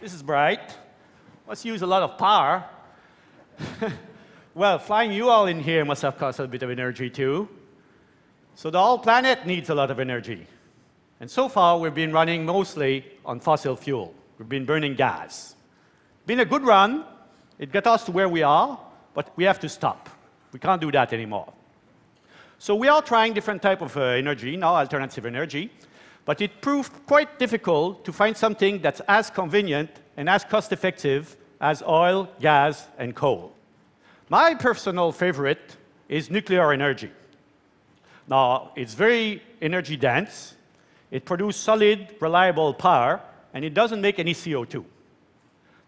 This is bright. Must use a lot of power. Well, flying you all in here must have cost a bit of energy too. So the whole planet needs a lot of energy. And so far, we've been running mostly on fossil fuel. We've been burning gas. Been a good run. It got us to where we are, but we have to stop. We can't do that anymore. So we are trying different type of energy, now alternative energy, but it proved quite difficult to find something that's as convenient and as cost-effective as oil, gas, and coal. My personal favorite is nuclear energy. Now, it's very energy dense, it produces solid, reliable power, and it doesn't make any CO2.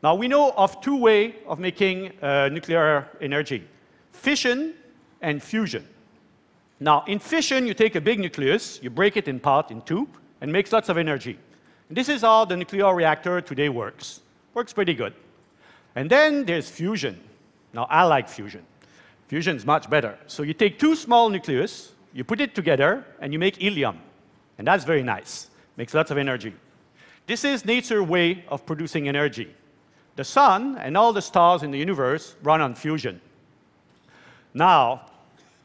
Now, we know of two ways of making nuclear energy, fission and fusion. Now, in fission, you take a big nucleus, you break it in part, in two, and makes lots of energy. And this is how the nuclear reactor today works. Works pretty good. And then there's fusion. Now, I like fusion. Fusion's much better. So you take two small nucleus, you put it together, and you make helium. And that's very nice. Makes lots of energy. This is nature's way of producing energy. The sun and all the stars in the universe run on fusion. Now,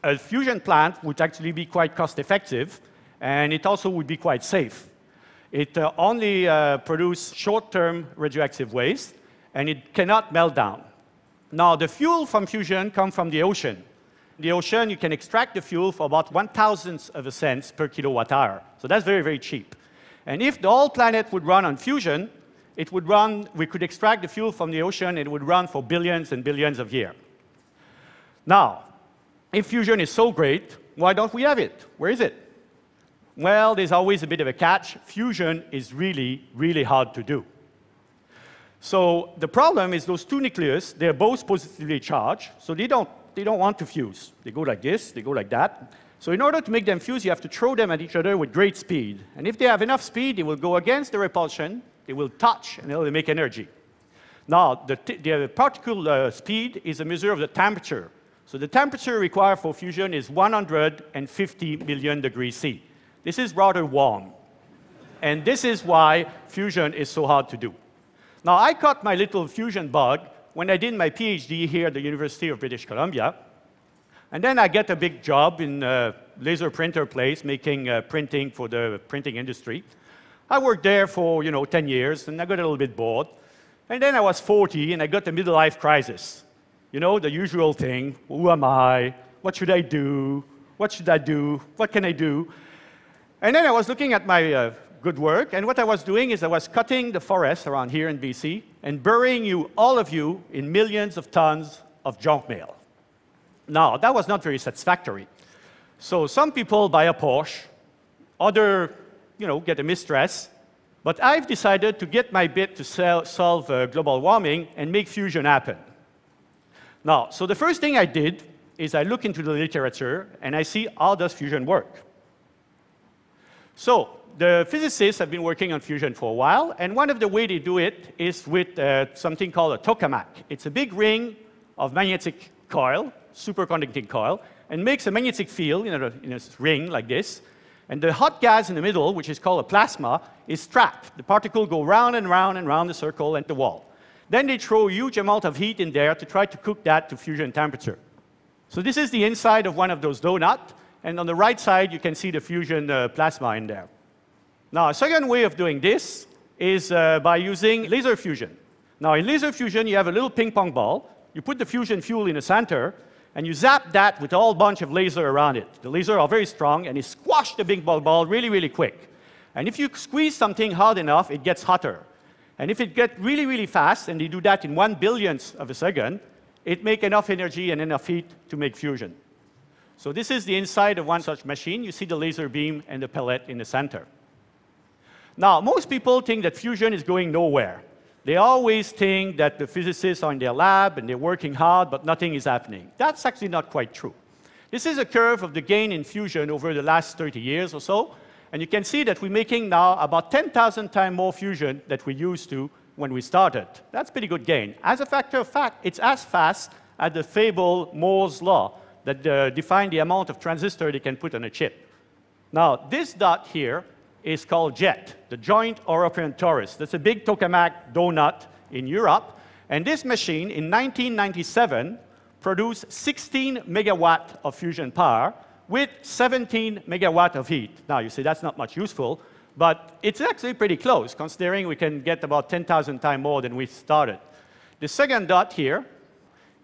a fusion plant would actually be quite cost-effective, and it also would be quite safe. It only produces short-term radioactive waste, and it cannot melt down. Now, the fuel from fusion comes from the ocean. In the ocean, you can extract the fuel for about 1,000th of a cent per kilowatt hour. So that's very, very cheap. And if the whole planet would run on fusion, it would run, we could extract the fuel from the ocean, it would run for billions and billions of years. Now, if fusion is so great, why don't we have it? Where is it? Well, there's always a bit of a catch. Fusion is really, really hard to do. So the problem is those two nucleus, they're both positively charged, so they don't want to fuse. They go like this, they go like that. So in order to make them fuse, you have to throw them at each other with great speed. And if they have enough speed, they will go against the repulsion, they will touch, and they will make energy. Now, the particle speed is a measure of the temperature. So the temperature required for fusion is 150 million degrees C. This is rather warm. And this is why fusion is so hard to do. Now, I caught my little fusion bug when I did my PhD here at the University of British Columbia. And then I get a big job in a laser printer place making printing for the printing industry. I worked there for, 10 years, and I got a little bit bored. And then I was 40, and I got a midlife crisis. You know, the usual thing, who am I, what should I do, what should I do, what can I do? And then I was looking at my good work, and what I was doing is I was cutting the forest around here in BC and burying you, all of you, in millions of tons of junk mail. Now, that was not very satisfactory. So some people buy a Porsche, other, get a mistress, but I've decided to get my bit to solve global warming and make fusion happen. Now, so the first thing I did is I look into the literature and I see how does fusion work. So the physicists have been working on fusion for a while, and one of the ways they do it is with something called a tokamak. It's a big ring of magnetic coil, superconducting coil, and makes a magnetic field in a ring like this. And the hot gas in the middle, which is called a plasma, is trapped. The particle go round and round and round the circle and the wall. Then they throw a huge amount of heat in there to try to cook that to fusion temperature. So this is the inside of one of those donuts, and on the right side you can see the fusion plasma in there. Now, a second way of doing this is by using laser fusion. Now, in laser fusion, you have a little ping-pong ball. You put the fusion fuel in the center, and you zap that with a whole bunch of laser around it. The lasers are very strong, and they squash the ping-pong ball really, really quick. And if you squeeze something hard enough, it gets hotter. And if it gets really, really fast, and they do that in 1 billionth of a second, it makes enough energy and enough heat to make fusion. So this is the inside of one such machine. You see the laser beam and the pellet in the center. Now, most people think that fusion is going nowhere. They always think that the physicists are in their lab and they're working hard, but nothing is happening. That's actually not quite true. This is a curve of the gain in fusion over the last 30 years or so. And you can see that we're making now about 10,000 times more fusion than we used to when we started. That's pretty good gain. As a factor of fact, it's as fast as the fabled Moore's Law that defined the amount of transistor they can put on a chip. Now, this dot here is called JET, the Joint European Torus. That's a big tokamak donut in Europe. And this machine, in 1997, produced 16 megawatts of fusion power with 17 megawatts of heat. Now, you see, that's not much useful, but it's actually pretty close, considering we can get about 10,000 times more than we started. The second dot here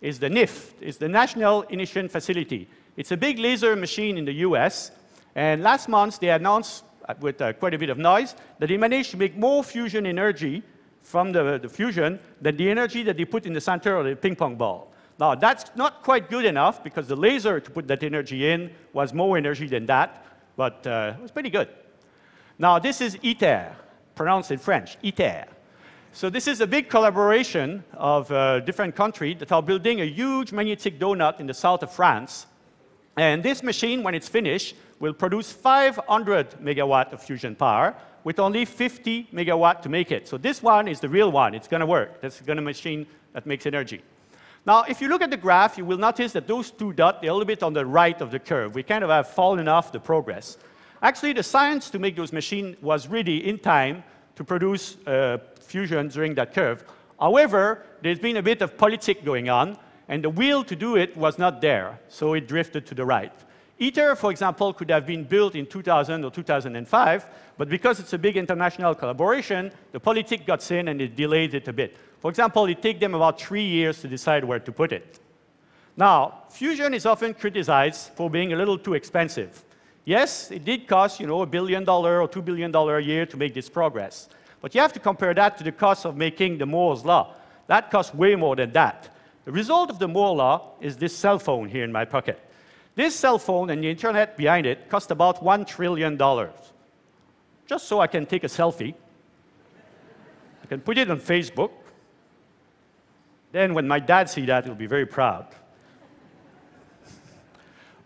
is the NIF. It's the National Ignition Facility. It's a big laser machine in the US, and last month they announced, with quite a bit of noise, that they managed to make more fusion energy from the fusion than the energy that they put in the center of the ping pong ball. Now, that's not quite good enough, because the laser to put that energy in was more energy than that, but it was pretty good. Now, this is ITER, pronounced in French, ITER. So this is a big collaboration of different countries that are building a huge magnetic donut in the south of France. And this machine, when it's finished, will produce 500 megawatts of fusion power with only 50 megawatts to make it. So this one is the real one. It's going to work. That's going to be a machine that makes energy. Now, if you look at the graph, you will notice that those two dots, they're a little bit on the right of the curve. We kind of have fallen off the progress. Actually, the science to make those machines was really in time to produce fusion during that curve. However, there's been a bit of politics going on, and the will to do it was not there, so it drifted to the right. ITER, for example, could have been built in 2000 or 2005, but because it's a big international collaboration, the politics got in and it delayed it a bit. For example, it took them about 3 years to decide where to put it. Now, fusion is often criticized for being a little too expensive. Yes, it did cost, you know, $1 billion or $2 billion a year to make this progress. But you have to compare that to the cost of making the Moore's Law. That costs way more than that. The result of the Moore's Law is this cell phone here in my pocket. This cell phone and the internet behind it cost about $1 trillion. Just so I can take a selfie. I can put it on Facebook. Then when my dad sees that, he'll be very proud.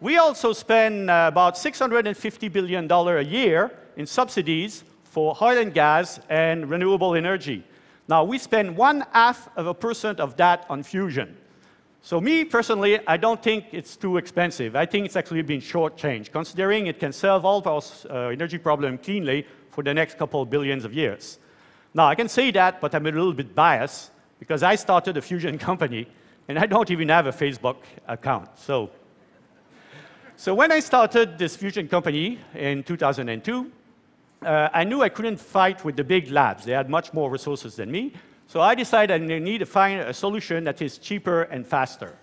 We also spend about $650 billion a year in subsidies for oil and gas and renewable energy. Now, we spend 0.5% of that on fusion. So me, personally, I don't think it's too expensive. I think it's actually been shortchanged, considering it can solve all our energy problem cleanly for the next couple of billions of years. Now, I can say that, but I'm a little bit biased, because I started a fusion company, and I don't even have a Facebook account. So when I started this fusion company in 2002, I knew I couldn't fight with the big labs. They had much more resources than me. So I decided I need to find a solution that is cheaper and faster.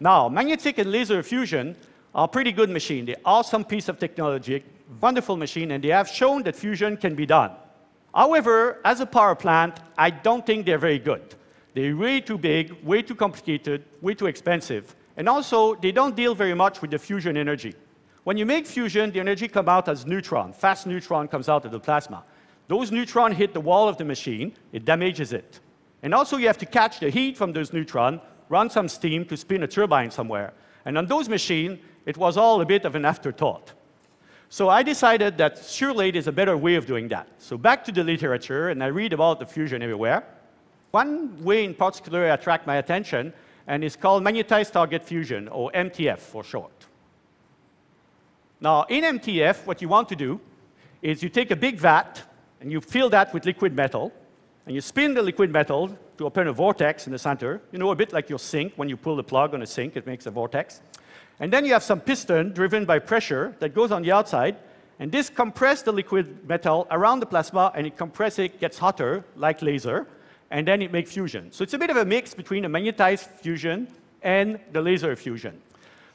Now, magnetic and laser fusion are pretty good machines. They're awesome piece of technology, wonderful machine, and they have shown that fusion can be done. However, as a power plant, I don't think they're very good. They're way too big, way too complicated, way too expensive. And also, they don't deal very much with the fusion energy. When you make fusion, the energy comes out as neutron. Fast neutron comes out of the plasma. Those neutrons hit the wall of the machine. It damages it. And also, you have to catch the heat from those neutrons, run some steam to spin a turbine somewhere. And on those machines, it was all a bit of an afterthought. So I decided that surely there's a better way of doing that. So back to the literature, and I read about the fusion everywhere. One way in particular attracted my attention, and it's called magnetized target fusion, or MTF for short. Now, in MTF, what you want to do is you take a big vat, and you fill that with liquid metal, and you spin the liquid metal to open a vortex in the center, you know, a bit like your sink. When you pull the plug on a sink, it makes a vortex. And then you have some piston driven by pressure that goes on the outside, and this compresses the liquid metal around the plasma, and it compresses it, gets hotter, like laser, and then it makes fusion. So it's a bit of a mix between a magnetized fusion and the laser fusion.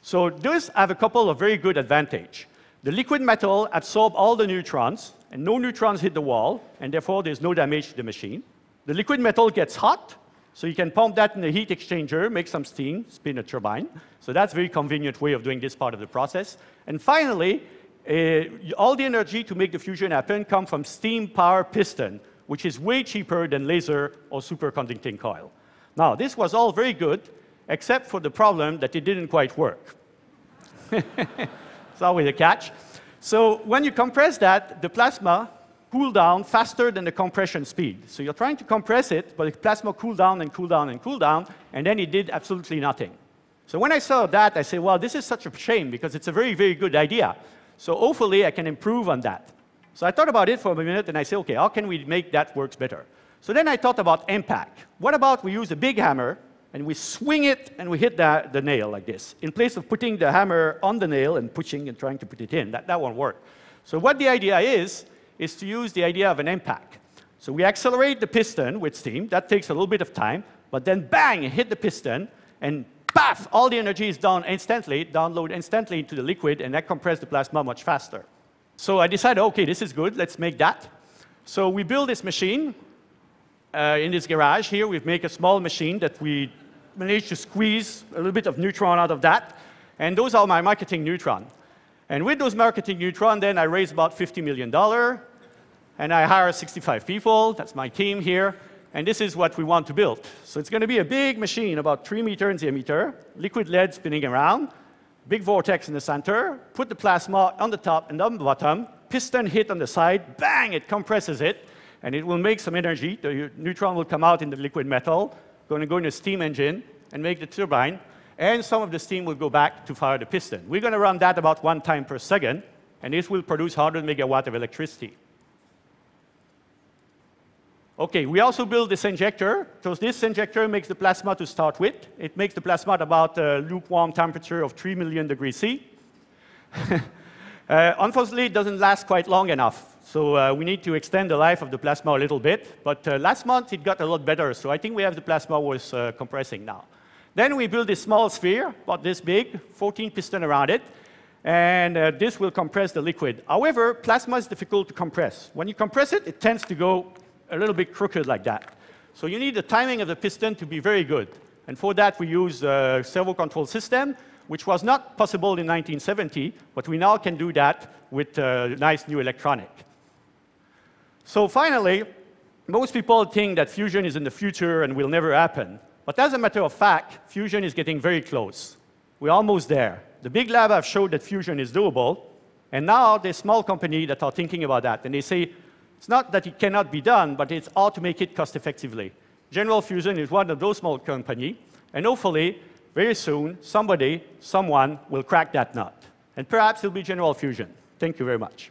So those have a couple of very good advantages. The liquid metal absorbs all the neutrons, and no neutrons hit the wall, and therefore there's no damage to the machine. The liquid metal gets hot, so you can pump that in a heat exchanger, make some steam, spin a turbine. So that's a very convenient way of doing this part of the process. And finally, all the energy to make the fusion happen comes from steam power piston, which is way cheaper than laser or superconducting coil. Now, this was all very good, except for the problem that it didn't quite work. It's always a catch. So when you compress that, the plasma cool down faster than the compression speed. So you're trying to compress it, but the plasma cool down and cool down and cool down, and then it did absolutely nothing. So when I saw that, I said, well, this is such a shame, because it's a very, very good idea. So hopefully I can improve on that. So I thought about it for a minute and I said, okay, how can we make that work better? So then I thought about impact. What about we use a big hammer and we swing it and we hit the nail like this, in place of putting the hammer on the nail and pushing and trying to put it in. That won't work. So what the idea is to use the idea of an impact. So we accelerate the piston with steam. That takes a little bit of time. But then, bang, hit the piston, and paf, all the energy is down instantly, download instantly into the liquid, and that compresses the plasma much faster. So I decided, OK, this is good. Let's make that. So we build this machine in this garage here. We've made a small machine that we managed to squeeze a little bit of neutron out of that. And those are my marketing neutron. And with those marketing neutron, then I raised about $50 million. And I hire 65 people. That's my team here. And this is what we want to build. So it's going to be a big machine, about 3 meters in diameter, liquid lead spinning around, big vortex in the center, put the plasma on the top and on the bottom, piston hit on the side, bang, it compresses it, and it will make some energy. The neutron will come out in the liquid metal, going to go in a steam engine and make the turbine, and some of the steam will go back to fire the piston. We're going to run that about 1 time per second, and this will produce 100 megawatts of electricity. OK, we also build this injector. So this injector makes the plasma to start with. It makes the plasma at about a lukewarm temperature of 3 million degrees C. Unfortunately, it doesn't last quite long enough. So we need to extend the life of the plasma a little bit. But last month, it got a lot better. So I think we have the plasma was compressing now. Then we build this small sphere, about this big, 14 pistons around it. And this will compress the liquid. However, plasma is difficult to compress. When you compress it, it tends to go a little bit crooked like that. So you need the timing of the piston to be very good. And for that, we use a servo control system, which was not possible in 1970, but we now can do that with nice new electronic. So finally, most people think that fusion is in the future and will never happen. But as a matter of fact, fusion is getting very close. We're almost there. The big lab have showed that fusion is doable. And now there's small companies that are thinking about that. And they say, it's not that it cannot be done, but it's how to make it cost-effectively. General Fusion is one of those small companies, and hopefully, very soon, someone will crack that nut. And perhaps it'll be General Fusion. Thank you very much.